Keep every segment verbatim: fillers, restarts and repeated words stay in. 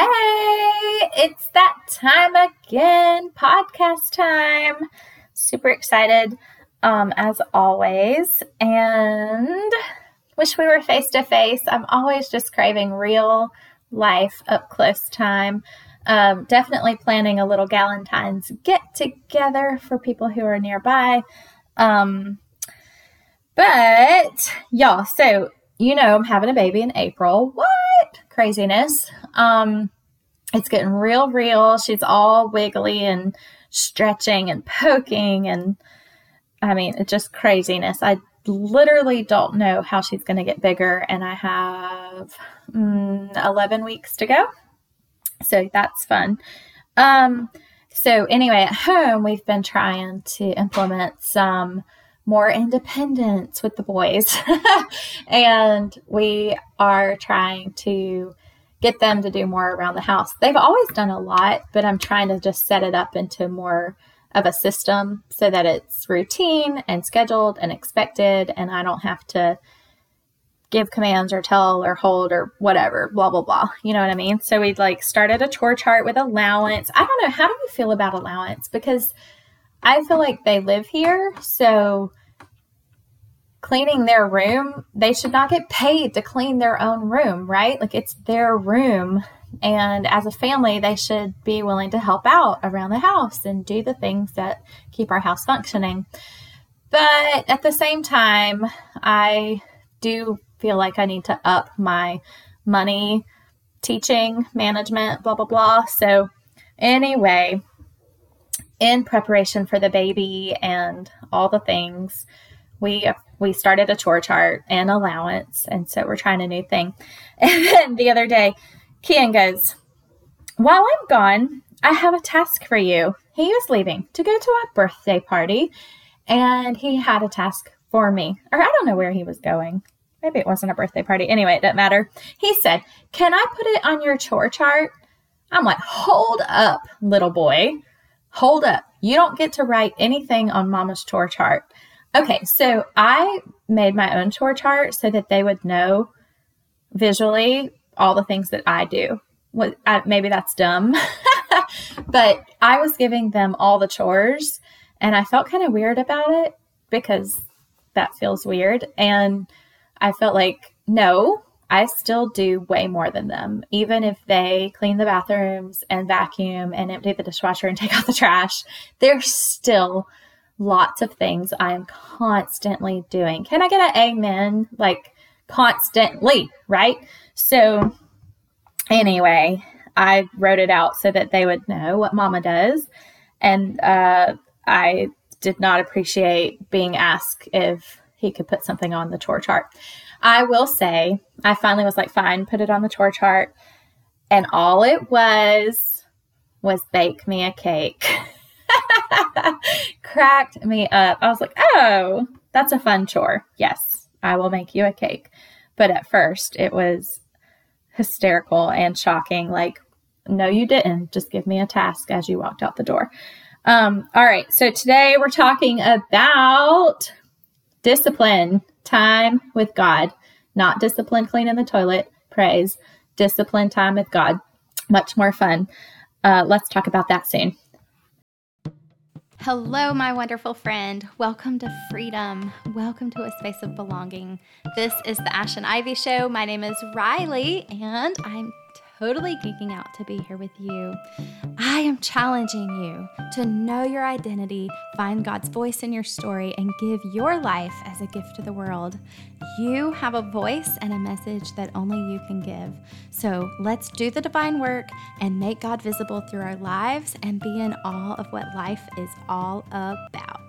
Hey, it's that time again, podcast time. Super excited, um, as always, and wish we were face to face. I'm always just craving real life up close time. Um, definitely planning a little Galentine's get together for people who are nearby. Um, but y'all, so you know, I'm having a baby in April. What? Craziness. Um, it's getting real, real. She's all wiggly and stretching and poking. And I mean, it's just craziness. I literally don't know how she's going to get bigger. And I have mm, eleven weeks to go. So that's fun. Um, so anyway, at home, we've been trying to implement some more independence with the boys. And we are trying to get them to do more around the house. They've always done a lot, but I'm trying to just set it up into more of a system so that it's routine and scheduled and expected. And I don't have to give commands or tell or hold or whatever, blah, blah, blah. You know what I mean? So we'd like started a chore chart with allowance. I don't know. How do we feel about allowance? Because I feel like they live here, so cleaning their room, they should not get paid to clean their own room, right? Like, it's their room, and as a family, they should be willing to help out around the house and do the things that keep our house functioning. But at the same time, I do feel like I need to up my money, teaching, management, blah, blah, blah. So anyway, in preparation for the baby and all the things, we we started a chore chart and allowance, and so we're trying a new thing. And then the other day, Kian goes, "While I'm gone, I have a task for you." He is leaving to go to a birthday party, and he had a task for me. Or I don't know where he was going. Maybe it wasn't a birthday party. Anyway, it doesn't matter. He said, "Can I put it on your chore chart?" I'm like, "Hold up, little boy. Hold up. You don't get to write anything on Mama's chore chart." Okay, so I made my own chore chart so that they would know visually all the things that I do. What, I, maybe that's dumb, but I was giving them all the chores, and I felt kind of weird about it because that feels weird. And I felt like, no, I still do way more than them, even if they clean the bathrooms and vacuum and empty the dishwasher and take out the trash. There's still lots of things I am constantly doing. Can I get an amen? Like, constantly, right? So anyway, I wrote it out so that they would know what Mama does. And uh, I did not appreciate being asked if he could put something on the chore chart. I will say, I finally was like, fine, put it on the chore chart. And all it was, was bake me a cake. Cracked me up. I was like, oh, that's a fun chore. Yes, I will make you a cake. But at first it was hysterical and shocking. Like, no, you didn't. Just give me a task as you walked out the door. Um, all right. So today we're talking about discipline. Time with God, not discipline cleaning the toilet, praise, discipline time with God. Much more fun. Uh, let's talk about that soon. Hello, my wonderful friend. Welcome to freedom. Welcome to a space of belonging. This is the Ash and Ivy Show. My name is Riley, and I'm totally geeking out to be here with you. I am challenging you to know your identity, find God's voice in your story, and give your life as a gift to the world. You have a voice and a message that only you can give. So let's do the divine work and make God visible through our lives and be in awe of what life is all about.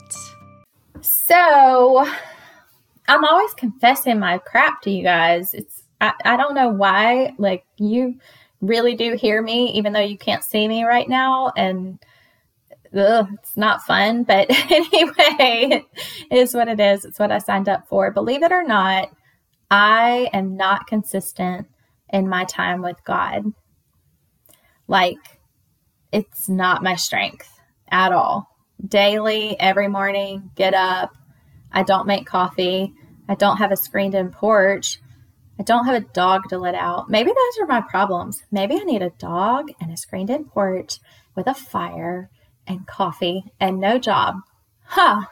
So I'm always confessing my crap to you guys. It's I, I don't know why, like, you really do hear me, even though you can't see me right now. And ugh, it's not fun. But anyway, it is what it is. It's what I signed up for. Believe it or not, I am not consistent in my time with God. Like, it's not my strength at all. Daily, every morning, get up. I don't make coffee. I don't have a screened-in porch. I I don't have a dog to let out. Maybe those are my problems. Maybe I need a dog and a screened-in porch with a fire and coffee and no job. Huh.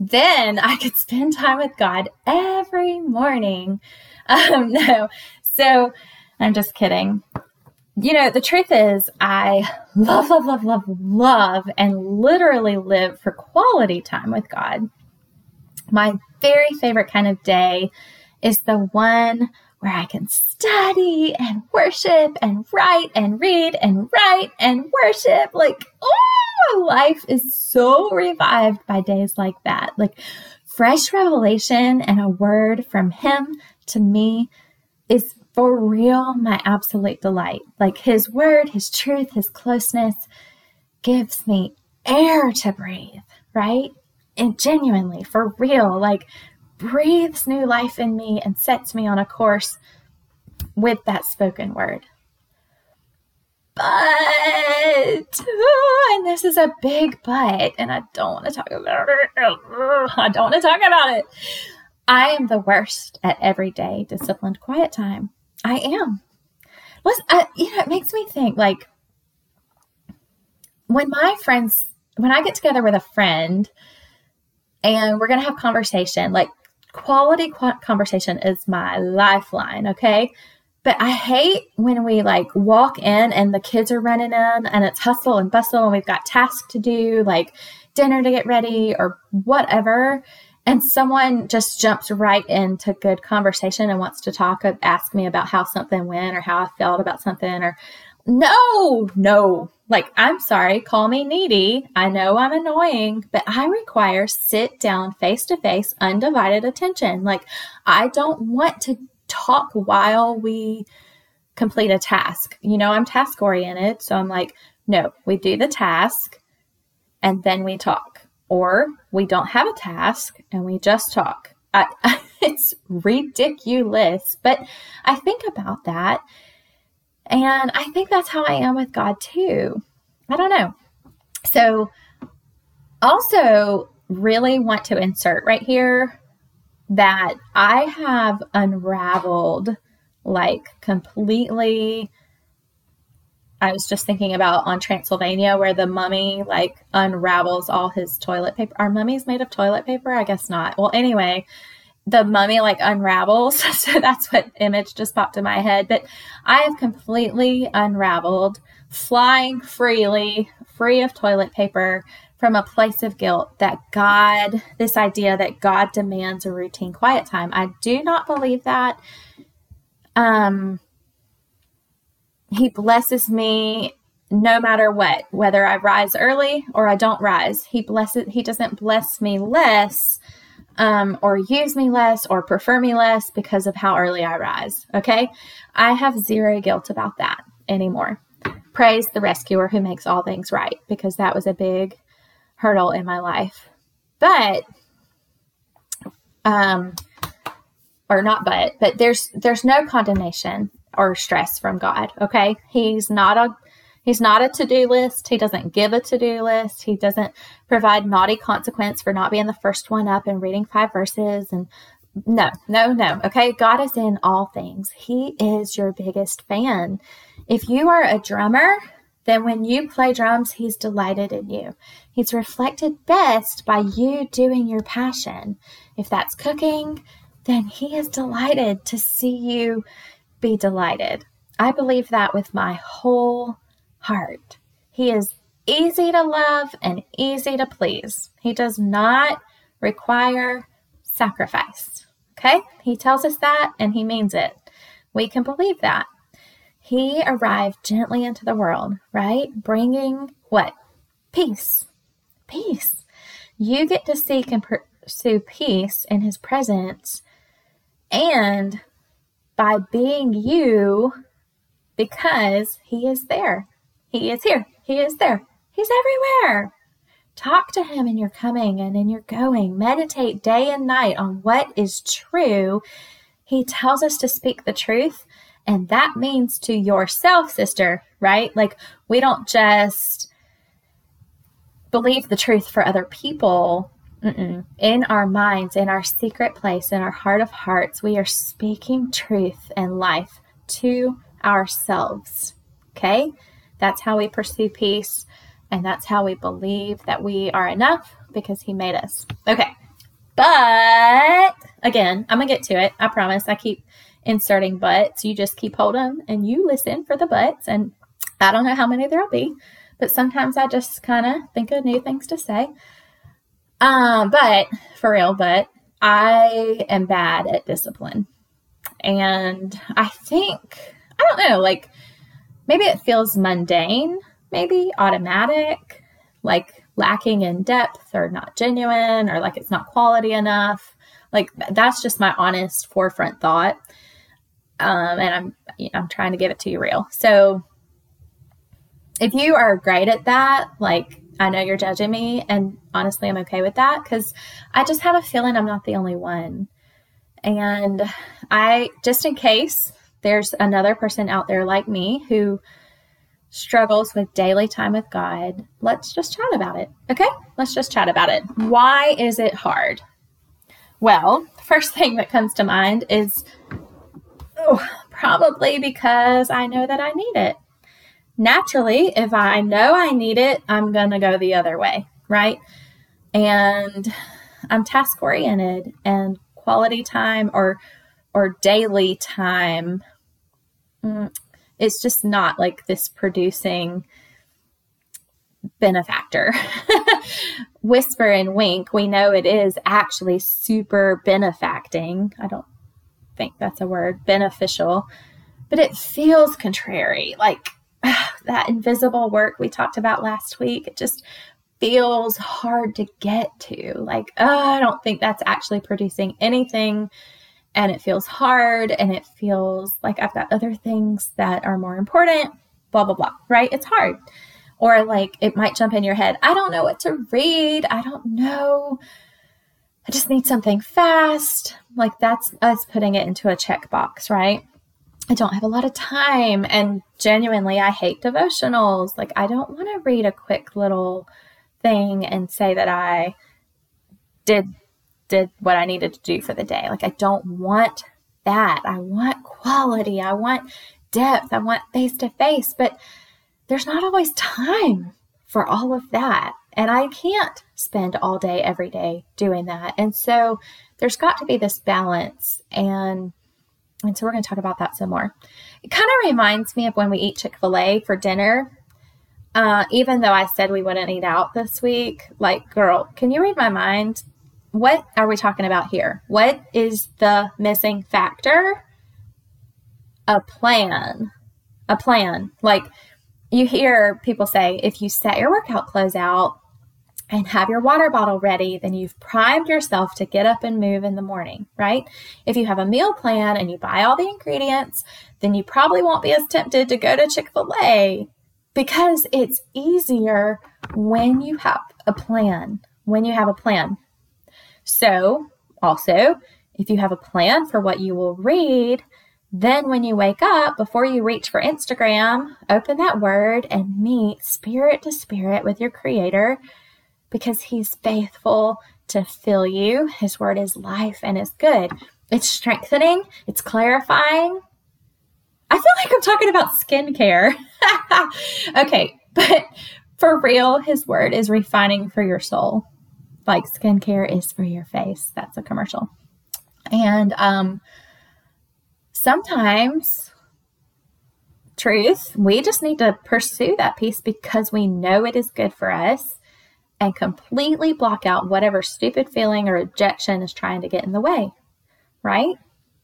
Then I could spend time with God every morning. Um, no. So I'm just kidding. You know, the truth is I love, love, love, love, love, and literally live for quality time with God. My very favorite kind of day is the one where I can study and worship and write and read and write and worship. Like, oh, my life is so revived by days like that. Like, fresh revelation and a word from Him to me is for real my absolute delight. Like, His word, His truth, His closeness gives me air to breathe, right? And genuinely, for real, like, breathes new life in me and sets me on a course with that spoken word. But, and this is a big but, and I don't want to talk about it. I don't want to talk about it. I am the worst at everyday disciplined quiet time. I am. Let's, I, you know, it makes me think, like, when my friends, when I get together with a friend and we're going to have conversation, like, quality conversation is my lifeline, okay? But I hate when we, like, walk in and the kids are running in and it's hustle and bustle and we've got tasks to do, like dinner to get ready or whatever, and someone just jumps right into good conversation and wants to talk or ask me about how something went or how I felt about something or no, no. Like, I'm sorry, call me needy. I know I'm annoying, but I require sit down, face-to-face, undivided attention. Like, I don't want to talk while we complete a task. You know, I'm task-oriented, so I'm like, no, we do the task and then we talk. Or we don't have a task and we just talk. I, it's ridiculous, but I think about that. And I think that's how I am with God too. I don't know. So also really want to insert right here that I have unraveled, like, completely. I was just thinking about on Transylvania where the mummy, like, unravels all his toilet paper. Are mummies made of toilet paper? I guess not. Well, anyway, the mummy, like, unravels. So that's what image just popped in my head. But I have completely unraveled, flying freely, free of toilet paper, from a place of guilt that God, this idea that God demands a routine quiet time. I do not believe that. Um, He blesses me no matter what, whether I rise early or I don't rise. He blesses, he doesn't bless me less um, or use me less or prefer me less because of how early I rise. Okay. I have zero guilt about that anymore. Praise the rescuer who makes all things right, because that was a big hurdle in my life. But, um, or not, but, but there's, there's no condemnation or stress from God. Okay. He's not a, he's not a to-do list. He doesn't give a to-do list. He doesn't provide naughty consequence for not being the first one up and reading five verses. And no, no, no. Okay. God is in all things. He is your biggest fan. If you are a drummer, then when you play drums, He's delighted in you. He's reflected best by you doing your passion. If that's cooking, then He is delighted to see you be delighted. I believe that with my whole heart. He is easy to love and easy to please. He does not require sacrifice. Okay? He tells us that and He means it. We can believe that. He arrived gently into the world, right? Bringing what? Peace. Peace. You get to seek and pursue peace in His presence, and by being you, because He is there. He is here. He is there. He's everywhere. Talk to Him in your coming and in your going. Meditate day and night on what is true. He tells us to speak the truth, and that means to yourself, sister, right? Like, we don't just believe the truth for other people. Mm-mm. In our minds, in our secret place, in our heart of hearts, we are speaking truth and life to ourselves. Okay? That's how we pursue peace. And that's how we believe that we are enough because he made us. Okay. But again, I'm going to get to it. I promise. I keep inserting buts. You just keep holding them and you listen for the buts. And I don't know how many there'll be, but sometimes I just kind of think of new things to say. Um, but for real, but I am bad at discipline. And I think, I don't know, like maybe it feels mundane, maybe automatic, like lacking in depth or not genuine or like it's not quality enough. Like that's just my honest forefront thought. Um, and I'm, you know, I'm trying to give it to you real. So if you are great at that, like I know you're judging me, and honestly, I'm okay with that because I just have a feeling I'm not the only one. And I, just in case there's another person out there like me who struggles with daily time with God, let's just chat about it. Okay? Let's just chat about it. Why is it hard? Well, the first thing that comes to mind is oh, probably because I know that I need it. Naturally, if I know I need it, I'm going to go the other way, right? And I'm task-oriented, and quality time or or daily time, it's just not like this producing benefactor. Whisper and wink, we know it is actually super benefacting. I don't think that's a word, beneficial, but it feels contrary, like that invisible work we talked about last week. It just feels hard to get to. Like, oh, I don't think that's actually producing anything. And it feels hard. And it feels like I've got other things that are more important, blah, blah, blah, right? It's hard. Or like it might jump in your head. I don't know what to read. I don't know. I just need something fast. Like that's us putting it into a checkbox, right? I don't have a lot of time, and genuinely, I hate devotionals. Like, I don't want to read a quick little thing and say that I did did what I needed to do for the day. Like, I don't want that. I want quality. I want depth. I want face-to-face, but there's not always time for all of that, and I can't spend all day every day doing that, and so there's got to be this balance, and And so we're going to talk about that some more. It kind of reminds me of when we eat Chick-fil-A for dinner. Uh, even though I said we wouldn't eat out this week, like, girl, can you read my mind? What are we talking about here? What is the missing factor? A plan. A plan. Like, you hear people say, if you set your workout clothes out and have your water bottle ready, then you've primed yourself to get up and move in the morning, right? If you have a meal plan and you buy all the ingredients, then you probably won't be as tempted to go to Chick-fil-A because it's easier when you have a plan, when you have a plan. So also, if you have a plan for what you will read, then when you wake up, before you reach for Instagram, open that word and meet spirit to spirit with your Creator, because he's faithful to fill you. His word is life and is good. It's strengthening. It's clarifying. I feel like I'm talking about skincare. Okay, but for real, his word is refining for your soul. Like skincare is for your face. That's a commercial. And um, sometimes, truth, we just need to pursue that peace because we know it is good for us, and completely block out whatever stupid feeling or rejection is trying to get in the way, right?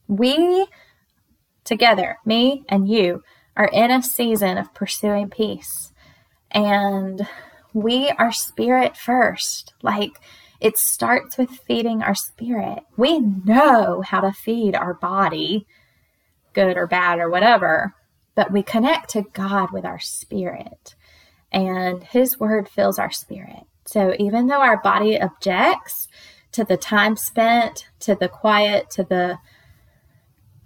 We together, me and you, are in a season of pursuing peace. And we are spirit first. Like, it starts with feeding our spirit. We know how to feed our body, good or bad or whatever, but we connect to God with our spirit. And his word fills our spirit. So even though our body objects to the time spent, to the quiet, to the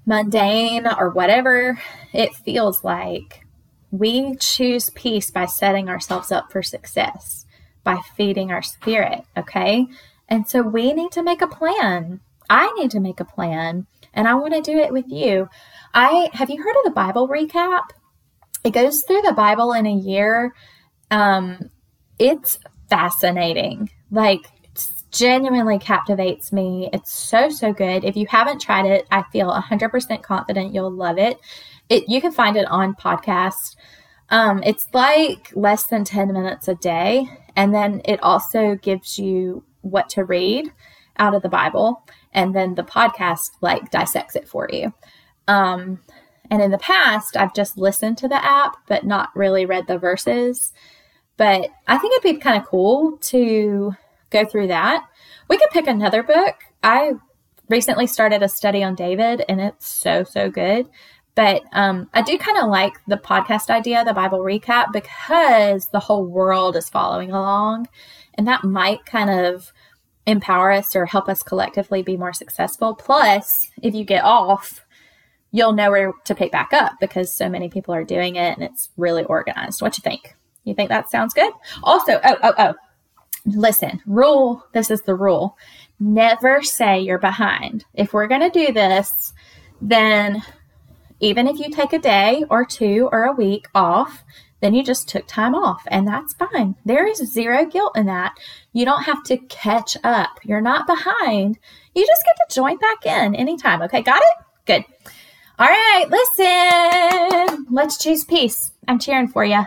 mundane or whatever it feels like, we choose peace by setting ourselves up for success, by feeding our spirit, okay? And so we need to make a plan. I need to make a plan, and I want to do it with you. I have you heard of the Bible Recap? It goes through the Bible in a year. Um, it's fascinating. Like, genuinely captivates me. It's so, so good. If you haven't tried it, I feel one hundred percent confident you'll love it. It you can find it on podcast. Um, it's like less than ten minutes a day. And then it also gives you what to read out of the Bible. And then the podcast like dissects it for you. Um, and in the past, I've just listened to the app, but not really read the verses. But I think it'd be kind of cool to go through that. We could pick another book. I recently started a study on David, and it's so, so good. But um, I do kind of like the podcast idea, the Bible Recap, because the whole world is following along, and that might kind of empower us or help us collectively be more successful. Plus, if you get off, you'll know where to pick back up because so many people are doing it, and it's really organized. What do you think? You think that sounds good? Also, oh, oh, oh. Listen, rule, this is the rule. Never say you're behind. If we're going to do this, then even if you take a day or two or a week off, then you just took time off, and that's fine. There is zero guilt in that. You don't have to catch up. You're not behind. You just get to join back in anytime. Okay, got it? Good. All right, listen. Let's choose peace. I'm cheering for you.